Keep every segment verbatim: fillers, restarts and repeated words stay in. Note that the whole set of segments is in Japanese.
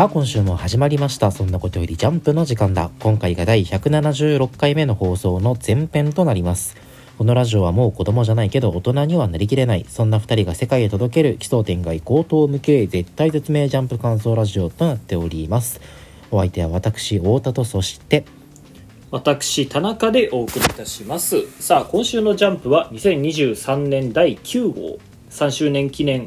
さあ今週も始まりました。そんなことよりジャンプの時間だ。今回がだいひゃくななじゅうろっかいめの放送の前編となります。このラジオはもう子供じゃないけど大人にはなりきれない、そんなふたりが世界へ届ける奇想天外高等無形絶体絶命ジャンプ感想ラジオとなっております。お相手は私太田と、そして私田中でお送りいたします。さあ今週のジャンプはにせんにじゅうさんねんだいきゅうごうさんしゅうねん記念 &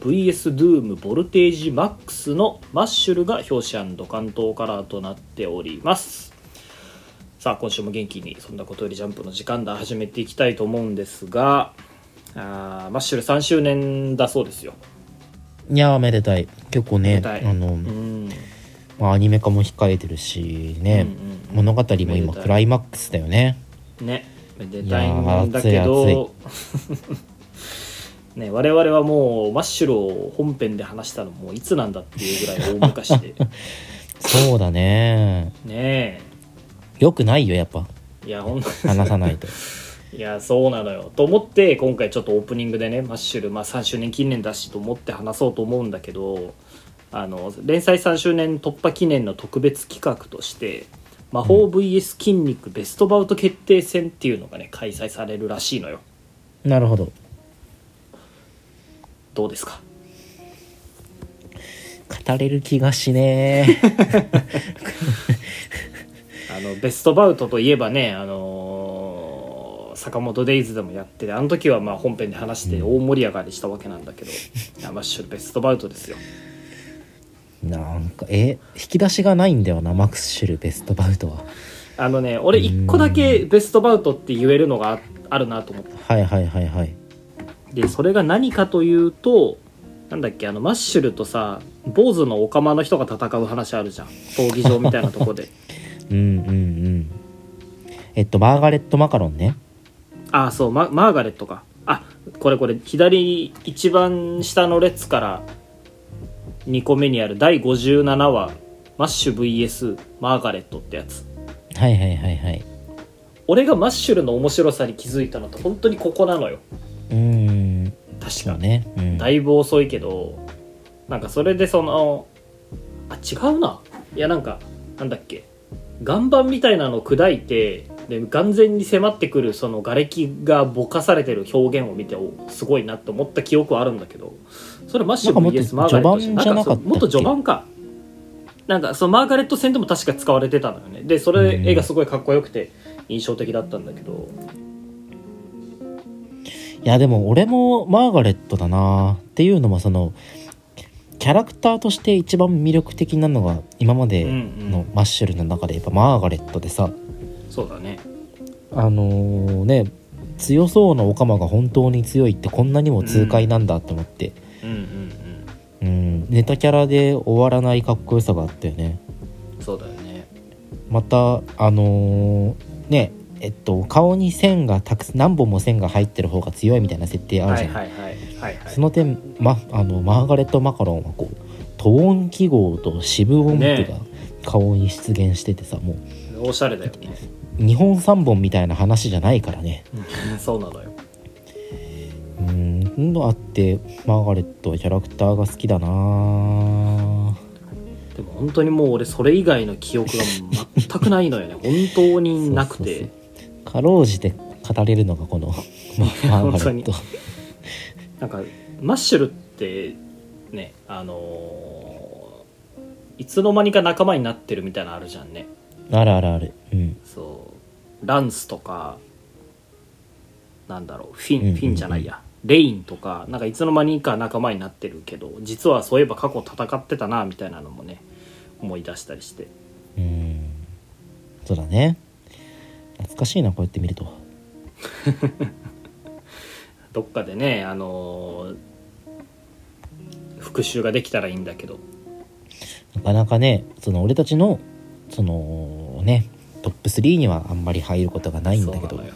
ブイエス ドゥームボルテージマックスのマッシュルが表紙&関東カラーとなっております。さあ今週も元気にそんなことよりジャンプの時間だ始めていきたいと思うんですが、あマッシュルさんしゅうねんだそうですよ。いやーめでたい。結構ね、あの、うんまあ、アニメ化も控えてるしね、うんうん、物語も今クライマックスだよね。ねめでたいんだけどね、我々はもうマッシュルを本編で話したのもいつなんだっていうぐらい大昔でそうだねねえよくないよやっぱ。いや本当話さないといやそうなのよと思って今回ちょっとオープニングでねマッシュル、まあ、さんしゅうねん記念だしと思って話そうと思うんだけど、あの連載さんしゅうねん突破記念の特別企画として魔法 ブイエス 筋肉ベストバウト決定戦っていうのがね開催されるらしいのよ。なるほど。どうですか。語れる気がしねあのベストバウトといえばね、あのー、坂本デイズでもやってて、あの時はまあ本編で話して大盛り上がりしたわけなんだけど、うん、マッシュルベストバウトですよ。なんかえ引き出しがないんだよなマッシュルベストバウトは。あのね俺いっこだけベストバウトって言えるのが あ, あるなと思って。はいはいはいはい。でそれが何かというと、なんだっけ、あのマッシュルとさ坊主のオカマの人が戦う話あるじゃん、闘技場みたいなとこでうんうんうん。えっとマーガレットマカロンね。ああそう、ま、マーガレットか。あこれこれ左一番下の列からにこめにあるだいごじゅうななわマッシュ ブイエス マーガレットってやつ。はいはいはいはい。俺がマッシュルの面白さに気づいたのって本当にここなのよ。うん確かね、うん、だいぶ遅いけど、なんかそれでそのあ違うないやなんかなんだっけ岩盤みたいなのを砕いてで完全に迫ってくるその瓦礫がぼかされてる表現を見ておすごいなって思った記憶はあるんだけど、それマッシュ ブイエス マーガレットじゃなかったっけ。もっと序盤かなんかそのマーガレット戦でも確か使われてたのよね。でそれ絵がすごいかっこよくて印象的だったんだけど、いやでも俺もマーガレットだなっていうのも、そのキャラクターとして一番魅力的なのが今までのマッシュルの中でやっぱマーガレットでさ。そうだね。あのね強そうなオカマが本当に強いってこんなにも痛快なんだと思って、うんうんうんうん、ネタキャラで終わらないかっこよさがあったよね。そうだよね。またあのねえっと、顔に線がたく何本も線が入ってる方が強いみたいな設定あるじゃない。その点、ま、あのマーガレット・マカロンはこうトーン記号と四分音符が顔に出現しててさ、ね、もうおしゃれだよね。にほんさんぼんみたいな話じゃないからね、うん、そうなのよ。うんあってマーガレットはキャラクターが好きだな。でも本当にもう俺それ以外の記憶が全くないのよね本当になくて。そうそうそうかろうじて語れるのがこのマーガレットなんかマッシュルってね、あのー、いつの間にか仲間になってるみたいなのあるじゃんね。あるあるある、うん、そうランスとかなんだろうフィン、うんうんうん、フィンじゃないやレインとかなんかいつの間にか仲間になってるけど実はそういえば過去戦ってたなみたいなのもね思い出したりして。うんそうだね懐かしいなこうやって見るとどっかでね、あのー、復習ができたらいいんだけどなかなかね。その俺たちのそのねトップスリーにはあんまり入ることがないんだけど、もう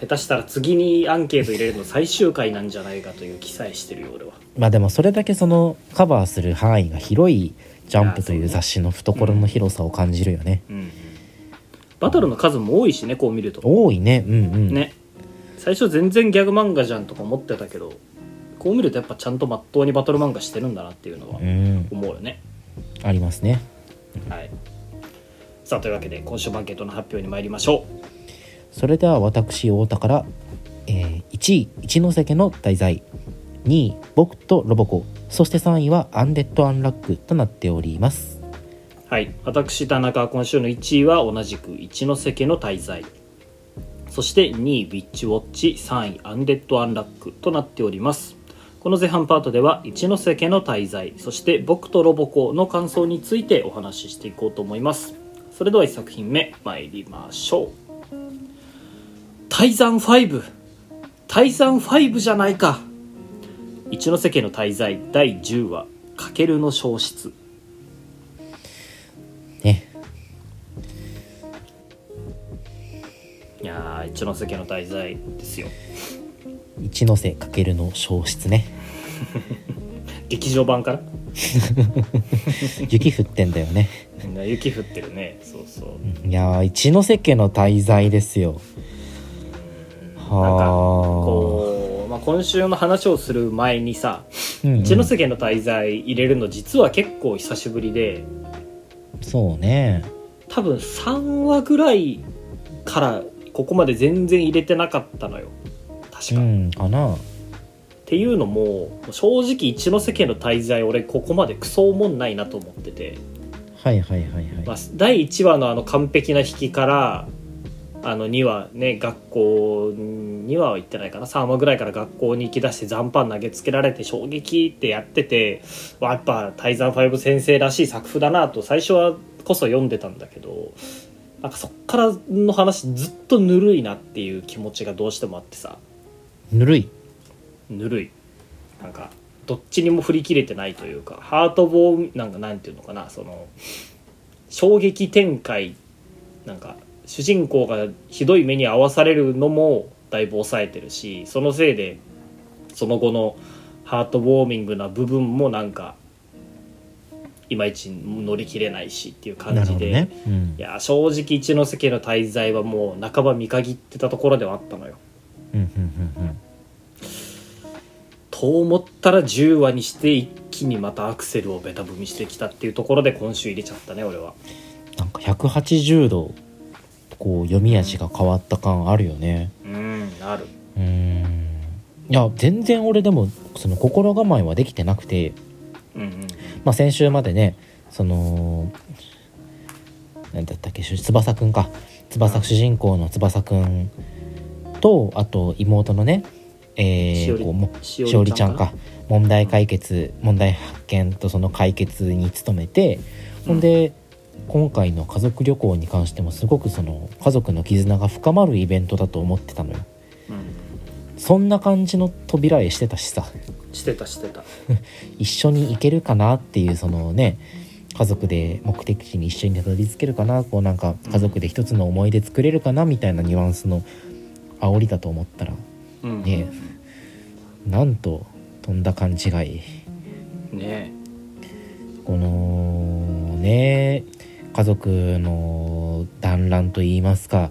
下手したら次にアンケート入れるの最終回なんじゃないかという記載してるよ俺はまあでもそれだけそのカバーする範囲が広いジャンプという雑誌の懐の広さを感じるよね。うん、うんバトルの数も多いしねこう見ると。多いねうんうんね。最初全然ギャグ漫画じゃんとか思ってたけどこう見るとやっぱちゃんとまっとうにバトル漫画してるんだなっていうのは思うよね。うんありますね。はい、さあというわけで今週アンケートの発表に参りましょう。それでは私太田から、えー、いちい一ノ瀬家の題材、にい僕とロボコ、そしてさんいはアンデッド・アンラックとなっております。はい、私田中は今週のいちいは同じく一ノ瀬家の大罪、そしてにいウィッチウォッチ、さんいアンデッド・アンラックとなっております。この前半パートでは一ノ瀬家の大罪、そして僕とロボコの感想についてお話ししていこうと思います。それではいち作品目参りましょう。泰山ご、泰山ごじゃないか。一ノ瀬家の大罪だいじゅうわ、かけるの消失ね。いや一ノ瀬家の大罪ですよ。一ノ瀬かけるの消失ね劇場版から雪降ってんだよね雪降ってるね。そうそう、いや一ノ瀬家の大罪ですよ。はなんかこう、まあ、今週の話をする前にさ、うんうん、一ノ瀬家の大罪入れるの実は結構久しぶりで、そうね、多分さんわぐらいからここまで全然入れてなかったのよ確か、うん、かなっていうのも正直一ノ瀬家の大罪俺ここまでクソおもんないなと思ってて、はいはいはいはい、まあ、だいいちわのあの完璧な引きからあのにわね、学校にわは行ってないかな、さんわぐらいから学校に行き出して残飯投げつけられて衝撃ってやってて、やっぱ泰山ご先生らしい作風だなと最初はこそ読んでたんだけど、なんかそっからの話ずっとぬるいなっていう気持ちがどうしてもあってさ。ぬるいぬるい、なんかどっちにも振り切れてないというか、ハートボーなんかなんていうのかな、その衝撃展開、なんか主人公がひどい目に遭わされるのもだいぶ抑えてるし、そのせいでその後のハートウォーミングな部分もなんかいまいち乗り切れないしっていう感じで、ね、うん、いや正直一ノ瀬家の大罪はもう半ば見限ってたところではあったのよ、うんうんうんうん、と思ったらじゅうわにして一気にまたアクセルをベタ踏みしてきたっていうところで今週入れちゃったね俺は。なんかひゃくはちじゅうどこう読み味が変わった感あるよね。うん、ある。うーん、いや全然俺でもその心構えはできてなくて、うんうん、まあ、先週までね、その何だったっけ、翼くんか、翼主人公の翼くんとあと妹のね、えー、こうもしおりちゃんか、問題解決、問題発見とその解決に努めて、うん、ほんで今回の家族旅行に関してもすごくその家族の絆が深まるイベントだと思ってたのよ、うん、そんな感じの扉絵してたしさ、してたしてた一緒に行けるかなっていう、そのね、家族で目的地に一緒にたどり着けるかな、こうなんか家族で一つの思い出作れるかなみたいなニュアンスの煽りだと思ったら、うん、ねえ、なんととんだ勘違いねえ。このねえ家族の団らんといいますか、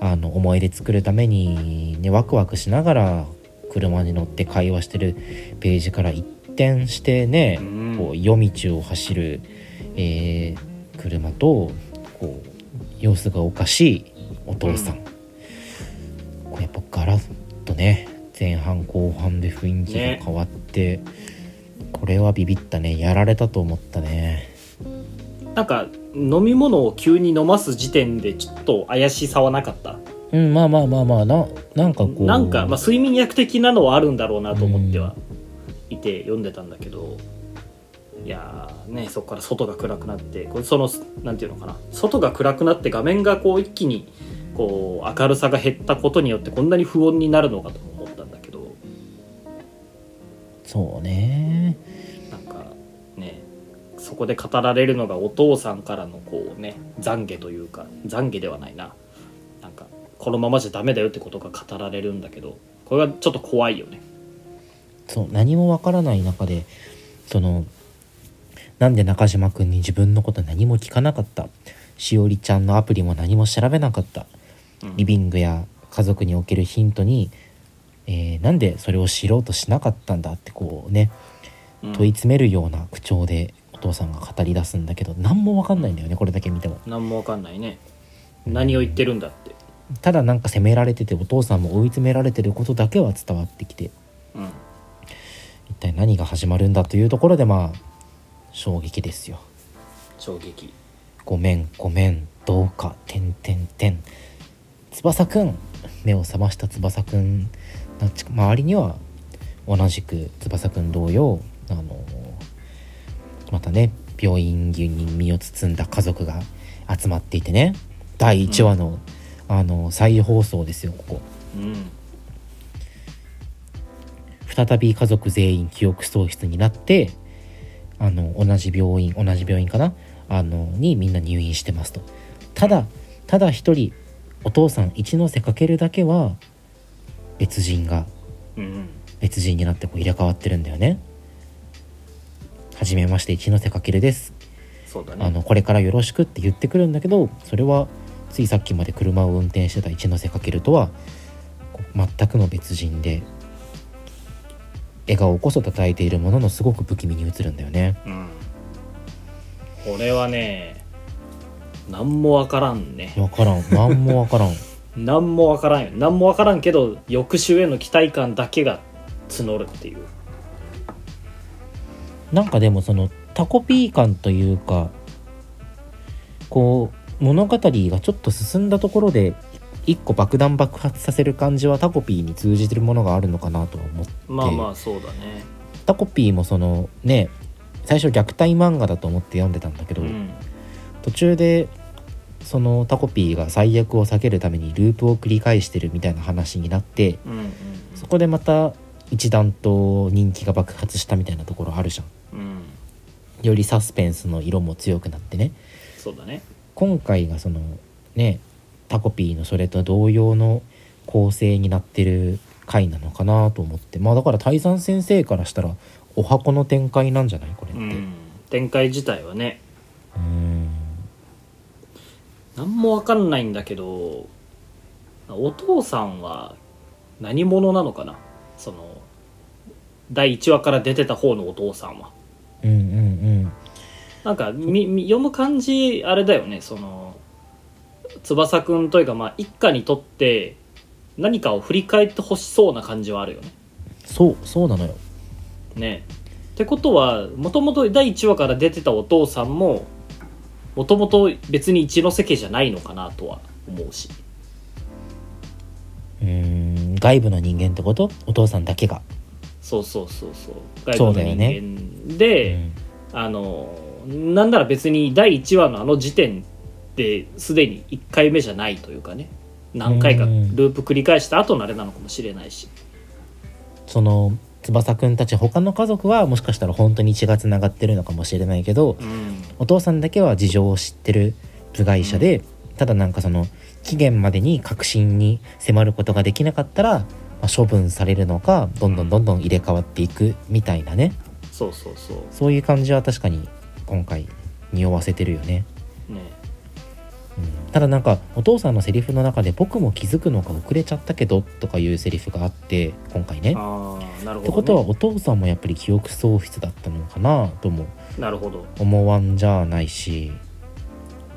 あの思い出作るために、ね、ワクワクしながら車に乗って会話してるページから一転してね、うん、こう夜道を走る、えー、車とこう様子がおかしいお父さん、うん、こうやっぱガラッとね前半後半で雰囲気が変わって、ね、これはビビったね、やられたと思ったね。なんか飲み物を急に飲ます時点でちょっと怪しさはなかった、うん、まあまあまあまあ な, なんかこうなんか、まあ、睡眠薬的なのはあるんだろうなと思ってはいて読んでたんだけど、うん、いやね、そこから外が暗くなって、これそのなんていうのかな、外が暗くなって画面がこう一気にこう明るさが減ったことによってこんなに不穏になるのかと思ったんだけど、そうね、そこで語られるのがお父さんからのこうね、懺悔というか、懺悔ではないな、なんかこのままじゃダメだよってことが語られるんだけど、これがちょっと怖いよね。そう、何もわからない中で、そのなんで中島くんに自分のこと何も聞かなかった、しおりちゃんのアプリも何も調べなかった、うん、リビングや家族におけるヒントに、えー、なんでそれを知ろうとしなかったんだってこうね、問い詰めるような口調でお藤さんが語り出すんだけど、何も分かんないんだよね、これだけ見ても。何も分かんないね、何を言ってるんだって、うん、ただなんか責められてて、お父さんも追い詰められてることだけは伝わってきて、うん、一体何が始まるんだというところで、まあ衝撃ですよ、衝撃。ごめんごめんどうかてんてんてん、翼くん、目を覚ました翼くん、周りには同じく翼くん同様、あのまたね病院牛に身を包んだ家族が集まっていてね、だいいちわ の,、うん、あの再放送ですよここ、うん、再び家族全員記憶喪失になって、あの同じ病院同じ病院かなあのにみんな入院してますと。ただただ一人お父さん一ノ瀬かけるだけは別人が、うん、別人になってこう入れ替わってるんだよね。はじめまして一ノ瀬かけるです、そうだ、ね、あのこれからよろしくって言ってくるんだけど、それはついさっきまで車を運転してた一ノ瀬かけるとは全くの別人で、笑顔こそ叩いているもののすごく不気味に映るんだよね、うん、これはね何もわからんね、わからん、何もわからん何もわからんよ、何もわからんけど翌週への期待感だけが募るっていう。なんかでもそのタコピー感というか、こう物語がちょっと進んだところで一個爆弾爆発させる感じはタコピーに通じてるものがあるのかなとは思って、まあまあそうだね。タコピーもそのね、最初虐待漫画だと思って読んでたんだけど、うん、途中でそのタコピーが最悪を避けるためにループを繰り返してるみたいな話になって、うんうんうん、そこでまた一段と人気が爆発したみたいなところあるじゃん、うん、よりサスペンスの色も強くなってね。そうだね。今回がそのねタコピーのそれと同様の構成になってる回なのかなと思って、まあだから泰山先生からしたらお箱の展開なんじゃないこれって、うん、展開自体はね、うーん、何も分かんないんだけど、お父さんは何者なのかな、そのだいいちわから出てた方のお父さんは。うんうんうん。なんかみみ読む感じあれだよね、その翼くんというか、まあ一家にとって何かを振り返ってほしそうな感じはあるよね。そうそうなのよ。ね。ってことはもともとだいいちわから出てたお父さんももともと別に一ノ瀬家じゃないのかなとは思うし。うーん、外部の人間ってこと？お父さんだけが。そうそうそうそう。外部の人間で、ね、うん、あのなんなら別にだいいちわのあの時点ですでにいっかいめじゃないというかね、何回かループ繰り返した後のあれなのかもしれないし、その翼くんたち他の家族はもしかしたら本当に血がつながってるのかもしれないけど、うん、お父さんだけは事情を知ってる部外者で、うん、ただなんかその期限までに確信に迫ることができなかったら、まあ、処分されるのかどんどんどんどん入れ替わっていくみたいなね、うん、そうそうそう、そういう感じは確かに今回匂わせてるよね。ね、うん、ただなんかお父さんのセリフの中で僕も気づくのが遅れちゃったけどとかいうセリフがあって今回ね。あー、なるほどね。ってことはお父さんもやっぱり記憶喪失だったのかなとも思わんじゃないし、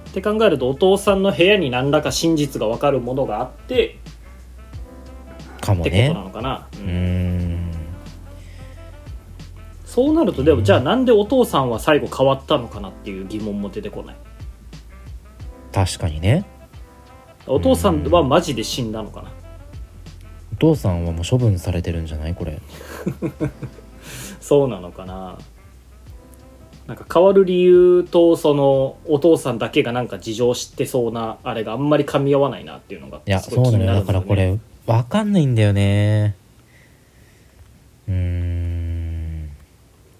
って考えるとお父さんの部屋に何らか真実が分かるものがあってかもね、ってことなのかな、うん、うーん、そうなるとでも、うん、じゃあなんでお父さんは最後変わったのかなっていう疑問も出てこない。確かにね。お父さんはマジで死んだのかな、うん、お父さんはもう処分されてるんじゃないこれそうなのかな。なんか変わる理由とそのお父さんだけがなんか事情を知ってそうなあれがあんまり噛み合わないなっていうのがすごい気になるんだよね。いやそうだね。だからこれ分かんないんだよね。うーん、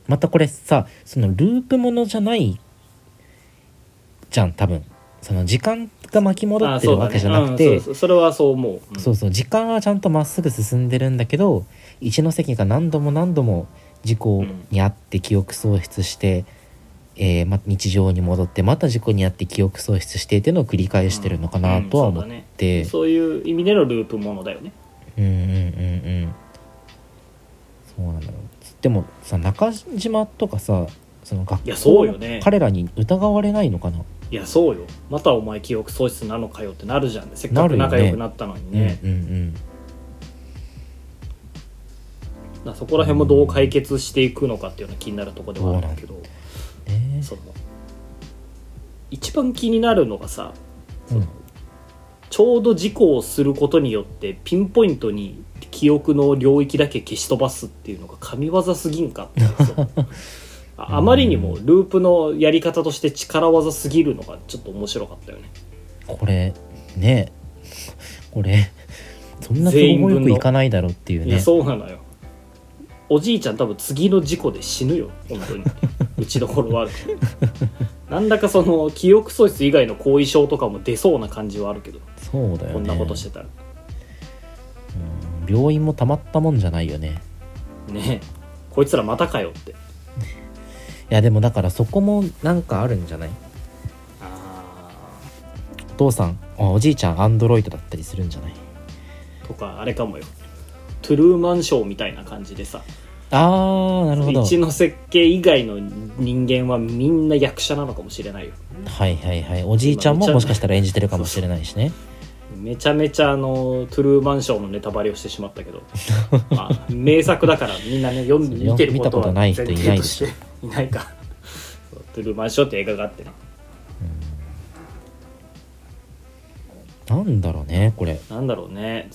またこれさ、そのループものじゃないじゃん多分。その時間が巻き戻ってるわけじゃなくて、それはそう思う。そうそう、時間はちゃんとまっすぐ進んでるんだけど、一ノ関が何度も何度も事故に遭って記憶喪失して、うん、えーま、日常に戻ってまた事故に遭って記憶喪失してっていうのを繰り返してるのかなとは思って、うんうん、 そうだね、そういう意味でのループものだよね。うんうんうんうん、そうなんだろう。でもさ、中島とかさ、その学校の彼らに疑われないのかな。いやそうよ、またお前記憶喪失なのかよってなるじゃん、せっかく仲良くなったのに ね, ね、うんうんうん、だそこら辺もどう解決していくのかっていうのが気になるところではあるけど、うん、その一番気になるのがさ、その、うん、ちょうど事故をすることによってピンポイントに記憶の領域だけ消し飛ばすっていうのが神業すぎんかってあまりにもループのやり方として力技すぎるのがちょっと面白かったよね。これね、これそんな都合よくいかないだろうっていうね。いやそうなのよ、おじいちゃん多分次の事故で死ぬよ本当にうちの頃はあるなんだかその記憶喪失以外の後遺症とかも出そうな感じはあるけど、そうだよね、こんなことしてたら、うん、病院もたまったもんじゃないよね。ねえこいつらまたかよって。いやでもだからそこもなんかあるんじゃない。あお父さんおじいちゃんアンドロイドだったりするんじゃないとか、あれかもよ、トゥルーマンショーみたいな感じでさ、ああなるほど、一の設計以外の人間はみんな役者なのかもしれないよ。はいはいはい、おじいちゃんももしかしたら演じてるかもしれないしね。そうそうめちゃめちゃあのトゥルーマンショーのネタバレをしてしまったけどまあ名作だからみんなね読んで見てることは前提として見たことない人いないでしょいないかトゥルーマンショーって映画があってね、うん、なんだろうねこれ、なんだろうね、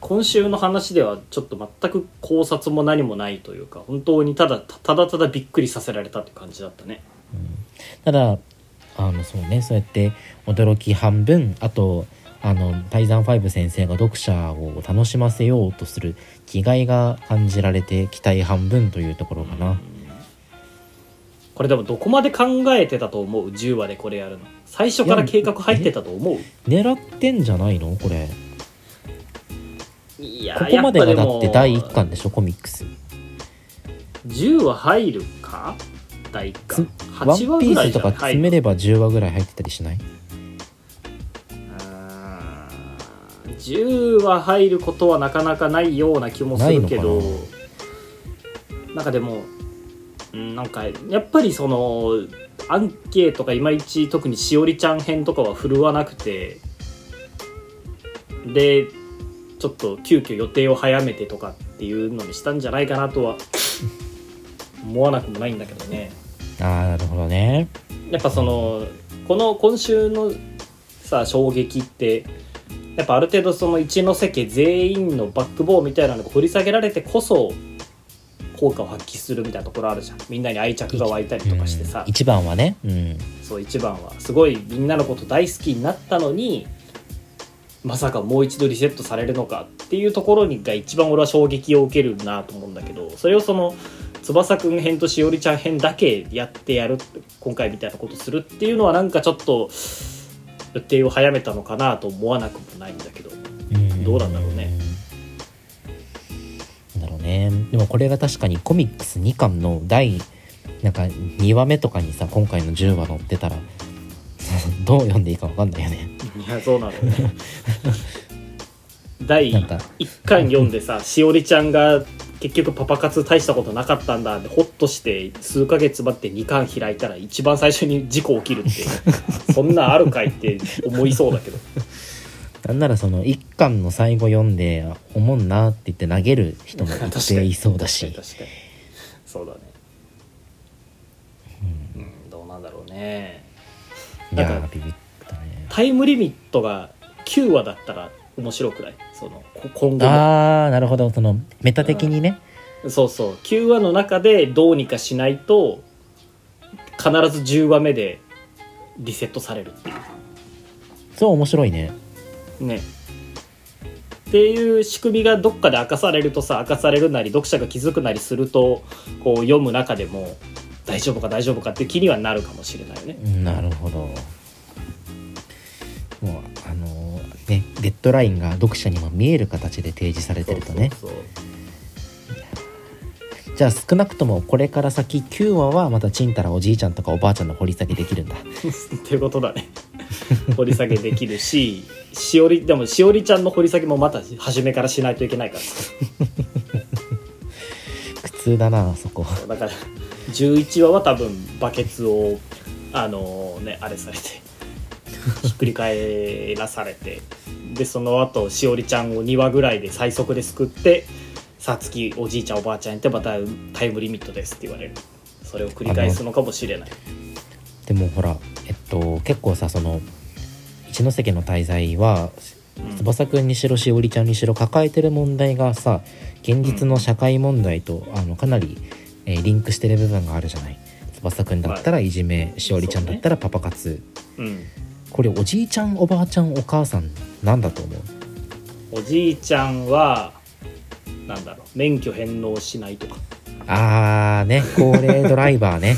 今週の話ではちょっと全く考察も何もないというか、本当にただただただびっくりさせられたって感じだったね、うん、ただあのそうね、そうやって驚き半分、あとあのタイザンファイブ先生が読者を楽しませようとする気概が感じられて期待半分というところかな、うん、これでもどこまで考えてたと思うじゅうわでこれやるの、最初から計画入ってたと思う。狙ってんじゃないのこれ。いやここまでがだってだいいっかんでしょ、コミックスじゅうわ入るかだいいっかんはちわぐらいじゃない。ワンピースとか詰めればじゅうわぐらい入ってたりしない。じゅうわ入ることはなかなかないような気もするけど、な, なんかでもなんかやっぱりそのアンケートがいまいち、特にしおりちゃん編とかは振るわなくて、でちょっと急遽予定を早めてとかっていうのにしたんじゃないかなとは思わなくもないんだけどね。あーなるほどね。やっぱそのこの今週のさ衝撃ってやっぱある程度その一ノ瀬家全員のバックボーンみたいなのが掘り下げられてこそ効果を発揮するみたいなところあるじゃん。みんなに愛着が湧いたりとかしてさ、うん、一番はね、うん、そう一番はすごいみんなのこと大好きになったのに、まさかもう一度リセットされるのかっていうところにが一番俺は衝撃を受けるなと思うんだけど、それをその翼くん編としおりちゃん編だけやってやる、今回みたいなことするっていうのはなんかちょっと予定を早めたのかなと思わなくもないんだけど、うん、どうなんだろうね。なんだろうね。でもこれが確かにコミックスにかんの第なんかにわめとかにさ、今回のじゅうわ載ってたらどう読んでいいか分かんないよね。いやそうなのよねだいいっかん読んでさ、しおりちゃんが結局パパ活大したことなかったんだってホッとして数ヶ月待ってにかん開いたら一番最初に事故起きるってそんなあるかいって思いそうだけどなんならそのいっかんの最後読んでおもんなって言って投げる人も一定いそうだし確かに確かにそうだね、うんうん、どうなんだろうね。いやービビったね。タイムリミットがきゅうわだったら面白くない？その今後ああなるほど、そのメタ的にね、うん、そうそうきゅうわの中でどうにかしないと必ずじゅうわめでリセットされるっていう、そう面白いねねっていう仕組みがどっかで明かされるとさ、明かされるなり読者が気づくなりするとこう読む中でも大丈夫か大丈夫かっていう気にはなるかもしれないよね。なるほど。もうあのね、デッドラインが読者にも見える形で提示されてるとね。そうそうそう。じゃあ少なくともこれから先きゅうわはまたちんたらおじいちゃんとかおばあちゃんの掘り下げできるんだっていうことだね掘り下げできるし、しおりでもしおりちゃんの掘り下げもまた初めからしないといけないから苦痛だなそこだからじゅういちわは多分バケツをあのねあれされてひっくり返らされてでその後しおりちゃんをにわぐらいで最速ですくってさつきおじいちゃんおばあちゃんってまたタイムリミットですって言われる。それを繰り返すのかもしれない。でもほらえっと結構さその一ノ関の滞在は、うん、翼くんにしろしおりちゃんにしろ抱えてる問題がさ現実の社会問題と、うん、あのかなり、えー、リンクしてる部分があるじゃない。翼くんだったらいじめ、はい、しおりちゃんだったらパパ活、そうね、うん、これおじいちゃんおばあちゃんお母さんなんだと思う？おじいちゃんはなんだろう免許返納しないとかあーね高齢ドライバーね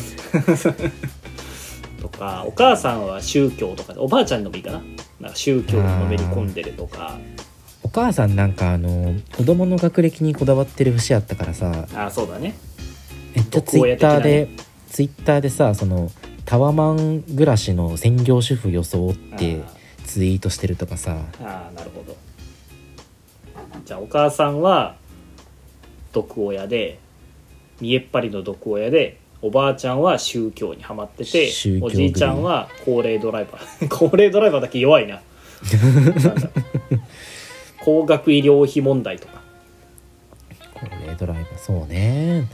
とかお母さんは宗教とかおばあちゃんのもいいかな、 なんか宗教のめり込んでるとかお母さんなんかあの子供の学歴にこだわってる節あったからさあそうだねめっちゃツイッターでツイッターでさそのタワマン暮らしの専業主婦装ってツイートしてるとかさああなるほどじゃあお母さんは毒親で見えっ張りの毒親でおばあちゃんは宗教にハマってておじいちゃんは高齢ドライバー高齢ドライバーだけ弱い な, なんだ高額医療費問題とか高齢ドライバーそうね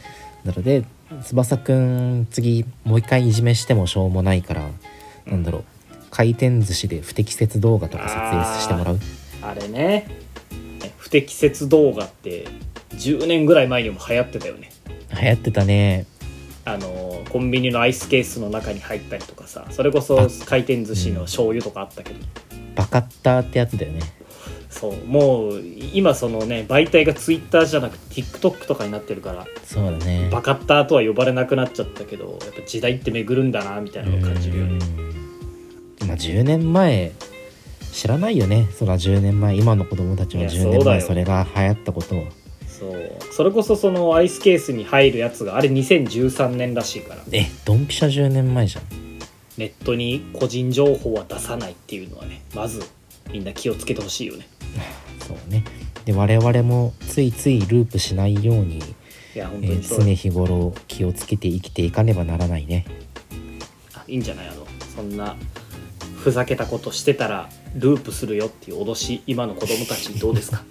なので翼くん次もう一回いじめしてもしょうもないから、うん、なんだろう回転寿司で不適切動画とか撮影してもらう あ, あれね不適切動画ってじゅうねんぐらい前にも流行ってたよね流行ってたねあのコンビニのアイスケースの中に入ったりとかさそれこそ回転寿司の醤油とかあったけど、うん、バカッターってやつだよねそうもう今そのね媒体がツイッターじゃなくて TikTok とかになってるからそうだねバカッターとは呼ばれなくなっちゃったけどやっぱ時代って巡るんだなみたいなのを感じるよね今じゅうねんまえ知らないよねそらじゅうねんまえ今の子供たちはじゅうねんまえそれが流行ったことをそうそれこそそのアイスケースに入るやつがあれにせんじゅうさんねんらしいからえドンピシャじゅうねんまえじゃんネットに個人情報は出さないっていうのはねまずみんな気をつけてほしいよねそうねで我々もついついループしないように、いや本当にそう、えー、常日頃気をつけて生きていかねばならないねあいいんじゃないあのそんなふざけたことしてたらループするよっていう脅し今の子供たちどうですか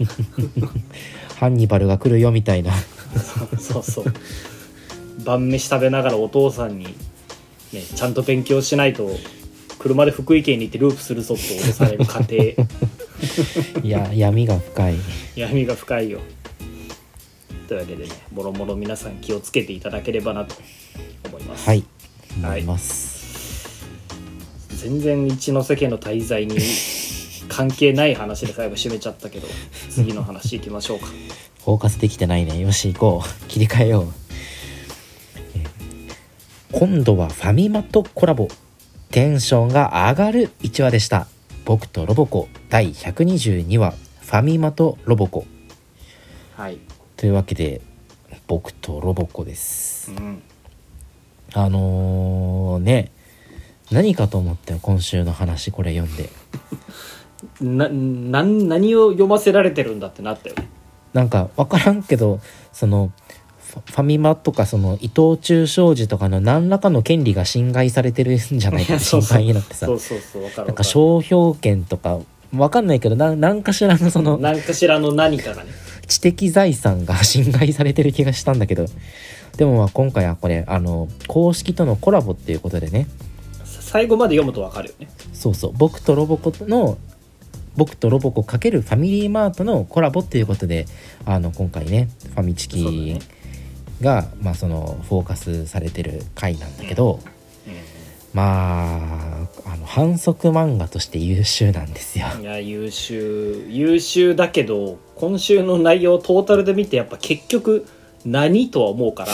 ハンニバルが来るよみたいなそうそうそう晩飯食べながらお父さんに、ね、ちゃんと勉強しないと車で福井県に行ってループするぞと脅される家庭いや闇が深い闇が深いよというわけでねもろもろ皆さん気をつけていただければなと思いますはい思います、はい全然一ノ瀬家の滞在に関係ない話で最後締めちゃったけど次の話いきましょうかフォーカスできてないねよし行こう切り替えよう今度はファミマとコラボテンションが上がるいちわでした。僕とロボコ第ひゃくにじゅうにわファミマとロボコ、はい、というわけで僕とロボコです、うん、あのー、ね何かと思って今週の話これ読んでなな何を読ませられてるんだってなったよね。なんか分からんけどそのファミマとかその伊藤忠商事とかの何らかの権利が侵害されてるんじゃないか心配になってさそうそうそう分かる分かるなんか商標権とか分かんないけどな何かしらのその何かしらの何かがね知的財産が侵害されてる気がしたんだけどでもまあ今回はこれあの公式とのコラボっていうことでね最後まで読むと分かるよね。そうそう僕とロボコの僕とロボコ×ファミリーマートのコラボっていうことであの今回ねファミチキが、ねまあ、そのフォーカスされてる回なんだけど、うんうん、まあ、あの反則漫画として優秀なんですよ。いや優秀優秀だけど今週の内容をトータルで見てやっぱ結局何とは思うか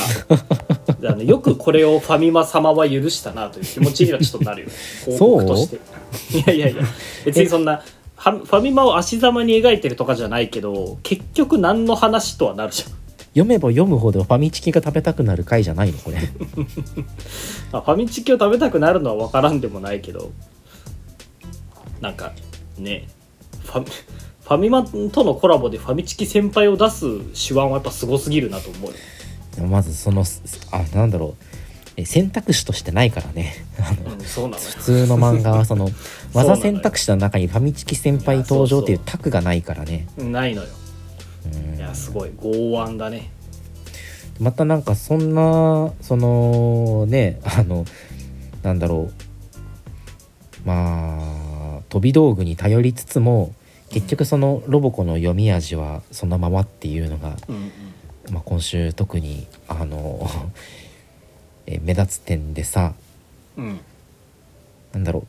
らあのよくこれをファミマ様は許したなという気持ちにはちょっとなるよ報告としていやいやいや別にそんなファミマを足ざまに描いてるとかじゃないけど結局何の話とはなるじゃん。読めば読むほどファミチキが食べたくなる回じゃないのこれあファミチキを食べたくなるのは分からんでもないけどなんかねファミファミマとのコラボでファミチキ先輩を出す手腕はやっぱすごすぎるなと思う。まずそのあなんだろう選択肢としてないからねあの、うん、そうなの普通の漫画はその技選択肢の中にファミチキ先輩登場っていうタクがないからね。そうそうないのよ。うん、いやすごい剛腕だね。またなんかそんなそのねあのなんだろうまあ飛び道具に頼りつつも結局そのロボコの読み味はそのままっていうのが、うんうんまあ、今週特にあのえ目立つ点でさ、うん、なんだろ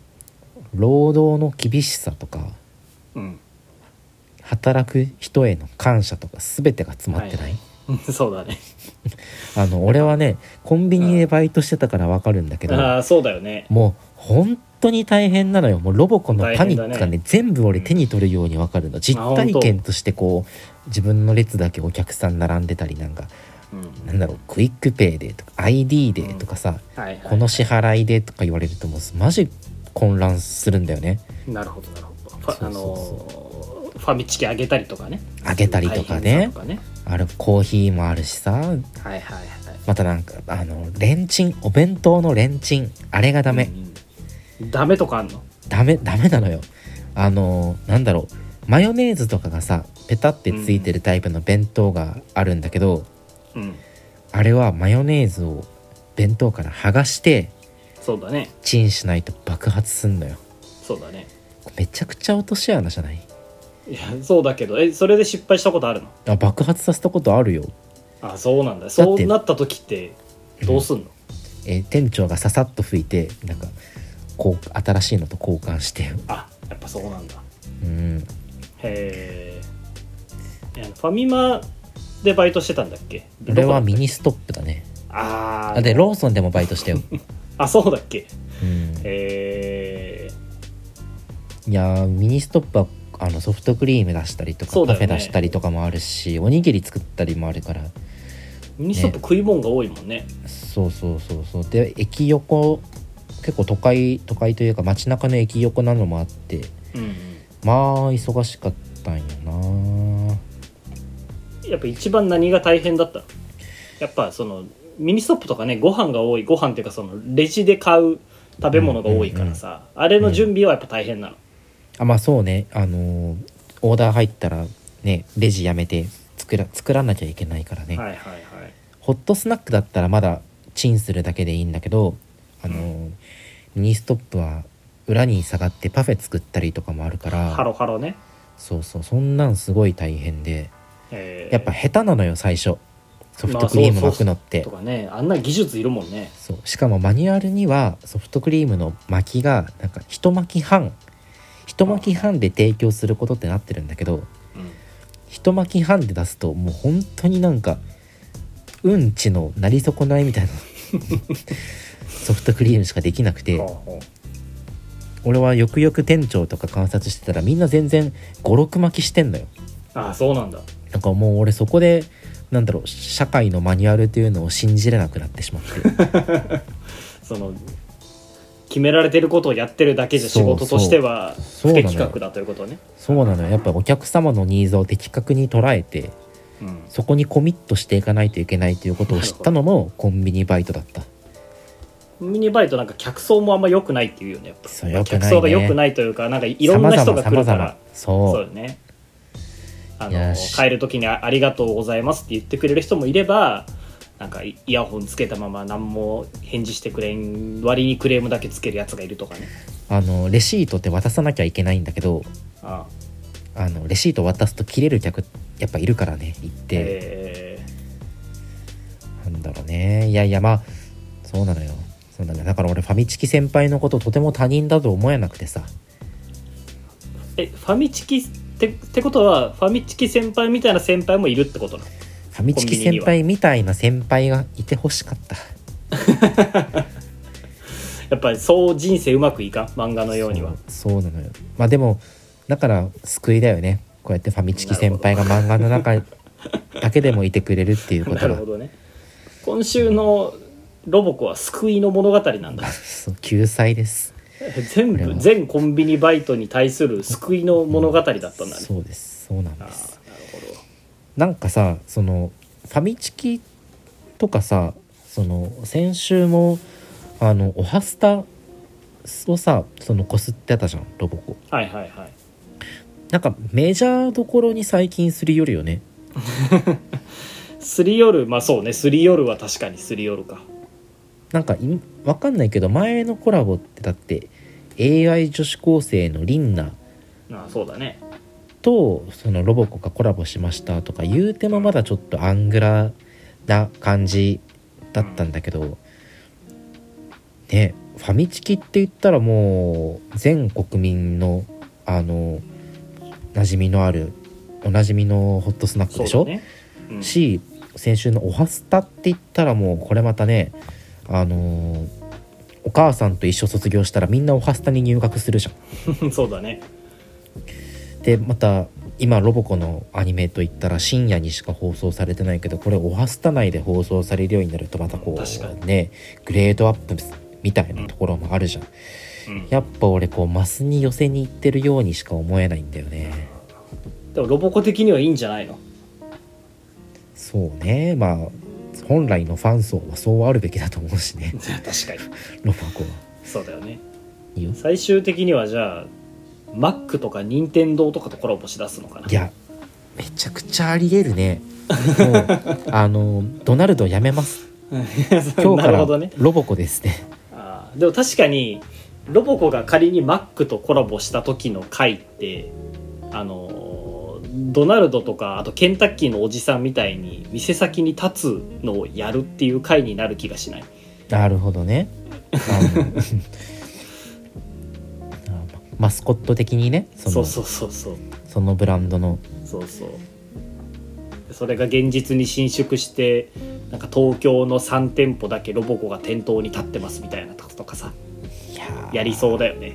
う労働の厳しさとか、うん、働く人への感謝とか全てが詰まってない、はい、そうだねあの俺はねコンビニでバイトしてたから分かるんだけど、うん、あそうだよねもう本当本当に大変なのよ。もうロボコのパニックが ね, ね全部俺手に取るように分かるの。実体験としてこう自分の列だけお客さん並んでたりなんか、うん、なんだろうクイックペイでとか アイディー でとかさ、うんはいはいはい、この支払いでとか言われるともうマジ混乱するんだよね。なるほどなるほど。ファ、あのー、ファミチキあげたりとかね。あげたりとかね。とかねあれコーヒーもあるしさ。はいはいはい、またなんかあのレンチンお弁当のレンチンあれがダメ。うんうんダメとかあんの？ダメダメなのよ。あのなんだろうマヨネーズとかがさペタってついてるタイプの弁当があるんだけど、うん、あれはマヨネーズを弁当から剥がしてそうだねチンしないと爆発すんのよ。そうだねめちゃくちゃ落とし穴じゃない？いやそうだけどえそれで失敗したことあるの？あ爆発させたことあるよ。あそうなんだ。そうなった時ってどうすんの？うん、え店長がささっと拭いてなんかこう新しいのと交換してあやっぱそうなんだうんへえファミマでバイトしてたんだっけこれはミニストップだねああでローソンでもバイトしたよあそうだっけうんへえいやミニストップはあのソフトクリーム出したりとかパ、ね、フェ出したりとかもあるしおにぎり作ったりもあるからミニストップ、ね、食い物が多いもんねそうそうそうそうで駅横結構都会都会というか街中の駅横なのもあって、うん、まあ忙しかったんよな。やっぱ一番何が大変だった？やっぱそのミニストップとかねご飯が多いご飯っていうかそのレジで買う食べ物が多いからさ、うんうんうん、あれの準備はやっぱ大変なの。うん、あまあそうねあのオーダー入ったらねレジやめて作ら作らなきゃいけないからね。はいはいはい。ホットスナックだったらまだチンするだけでいいんだけど。あのうん、ミニストップは裏に下がってパフェ作ったりとかもあるからハロハロねそうそうそんなんすごい大変でやっぱ下手なのよ最初ソフトクリーム巻くのって、まあ、そうそうとかねあんな技術いるもんねそうしかもマニュアルにはソフトクリームの巻きがなんか一巻き半一巻き半で提供することってなってるんだけど、うん、一巻き半で出すともう本当になんかうんちのなり損ないみたいなソフトクリームしかできなくて俺はよくよく店長とか観察してたらみんな全然ごろく巻きしてんのよ。ああそうなんだ。なんかもう俺そこでなんだろう社会のマニュアルというのを信じれなくなってしまってその決められてることをやってるだけじゃ仕事としては不適格だということね。そうなのよやっぱお客様のニーズを的確に捉えて、うん、そこにコミットしていかないといけないということを知ったのもコンビニバイトだった。コンビニバイトなんか客層もあんま良くないっていうよね。やっぱそう、良くないね。客層が良くないというかなんかいろんな人が来るからそう、そうよね。あの帰る時にありがとうございますって言ってくれる人もいればなんかイヤホンつけたまま何も返事してくれん割にクレームだけつけるやつがいるとかね。あのレシートって渡さなきゃいけないんだけど あ, あ, あのレシート渡すと切れる客やっぱいるからね行って、えー、なんだろうねいやいやまあそうなのよ。そうだね、だから俺ファミチキ先輩のこととても他人だと思えなくてさえファミチキって、ってことはファミチキ先輩みたいな先輩もいるってことなの？ファミチキ先輩みたいな先輩がいてほしかったやっぱりそう人生うまくいかん漫画のようにはそう、そうなのよ。まあでもだから救いだよねこうやってファミチキ先輩が漫画の中だけでもいてくれるっていうことはなるほどね。今週のロボコは救いの物語なんだそう救済です。全部全コンビニバイトに対する救いの物語だったんだね、うん、そうですそうなんです。あ、なるほど。なんかさそのファミチキとかさその先週もあのオハスタをさそのこすってたじゃんロボコ。はいはいはい。なんかメジャーどころに最近すり寄るよね。すり寄る、まあそうね、すり寄るは確かにすり寄るか。なんかわかんないけど前のコラボってだって エーアイ 女子高生のリンナ。ああそうだね。とそのロボコがコラボしましたとか言うてもまだちょっとアングラな感じだったんだけどね、ファミチキって言ったらもう全国民のあの馴染みのあるおなじみのホットスナックでしょ、ねうん、し先週のおはスタって言ったらもうこれまたねあのお母さんと一緒卒業したらみんなおはスタに入学するじゃん。そうだね。でまた今ロボコのアニメといったら深夜にしか放送されてないけどこれオハスタ内で放送されるようになるとまたこうねグレードアップみたいなところもあるじゃん、うん、やっぱ俺こうマスに寄せに行ってるようにしか思えないんだよね。でもロボコ的にはいいんじゃないの。そうね、まあ本来のファン層はそうあるべきだと思うしね。確かにロボコはそうだよね。いいよ。最終的にはじゃあマックとか任天堂とかとコラボしだすのかな。いやめちゃくちゃありえるね。もうあのドナルドやめます今日からロボコですね。あでも確かにロボコが仮にマックとコラボした時の回ってあのドナルドとかあとケンタッキーのおじさんみたいに店先に立つのをやるっていう回になる気がしない。なるほどね。あのマスコット的にね、その、そうそうそうそう、そのブランドのそうそうそれが現実に伸縮してなんか東京のさん店舗だけロボコが店頭に立ってますみたいなこととかさ、いややりそうだよね。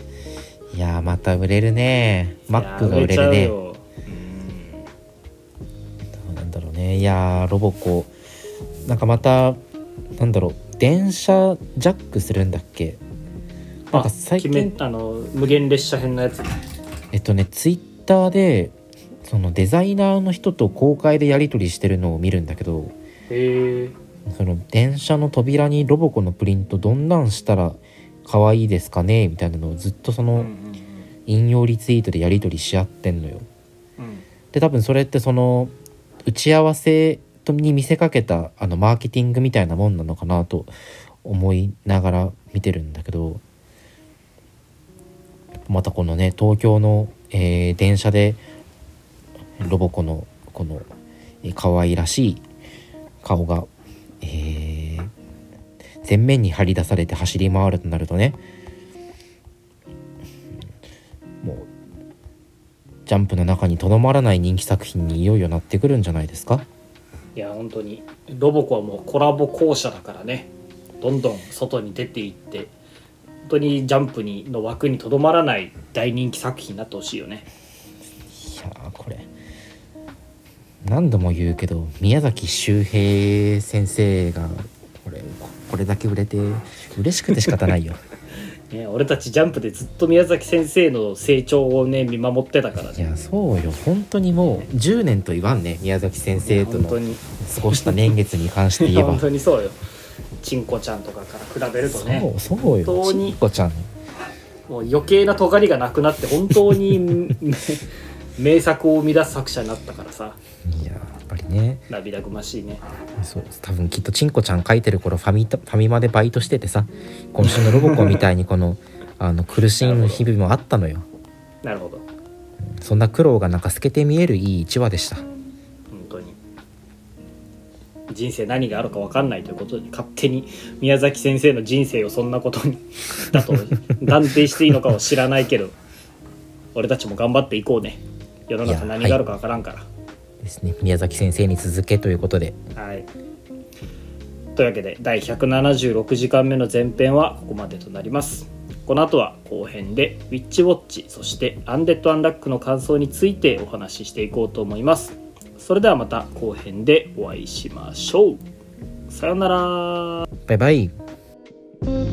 いやまた売れるね。マックが売れるね。どうなんだろうね。いやロボコなんかまたなんだろう電車ジャックするんだっけ。なんか最近あの無限列車編のやつ、えっとねツイッターでそのデザイナーの人と公開でやり取りしてるのを見るんだけど、へその電車の扉にロボコのプリントどんなんしたら可愛いですかねみたいなのをずっとその引用リツイートでやり取りし合ってんのよ、うん、で多分それってその打ち合わせに見せかけたあのマーケティングみたいなもんなのかなと思いながら見てるんだけど、またこのね東京の、えー、電車でロボコのこの可愛らしい顔が、えー、前面に張り出されて走り回るとなるとね、もうジャンプの中にとどまらない人気作品にいよいよなってくるんじゃないですか。いや本当にロボコはもうコラボ校舎だからね、どんどん外に出ていって本当にジャンプにの枠にとどまらない大人気作品になってほしいよね。いやこれ何度も言うけど宮崎周平先生がこれ、これだけ売れて嬉しくて仕方ないよ。、ね、俺たちジャンプでずっと宮崎先生の成長をね見守ってたからね。いやそうよ、本当にもうじゅうねんと言わんね、宮崎先生との過ごした年月に関して言えば。本当にそうよ、チンコちゃんとかから比べるとね、そうそうよ、本当にチンコちゃんもう余計な尖りがなくなって本当に名作を生み出す作者になったからさ。いややっぱりね涙ぐましいね。そう多分きっとチンコちゃん書いてる頃ファミ、ファミマでバイトしててさ、今週のロボコみたいにこの、 あの苦しむ日々もあったのよ。なるほど。そんな苦労がなんか透けて見えるいいいちわでした。人生何があるか分かんないということに勝手に宮崎先生の人生をそんなことにだと断定していいのかは知らないけど俺たちも頑張っていこうね。世の中何があるか分からんから、はい、ですね。宮崎先生に続けということで、はい、というわけでだいひゃくななじゅうろくじかんめの前編はここまでとなります。この後は後編でウィッチウォッチそしてアンデッド・アンラックの感想についてお話ししていこうと思います。それではまた後編でお会いしましょう。さよなら。バイバイ。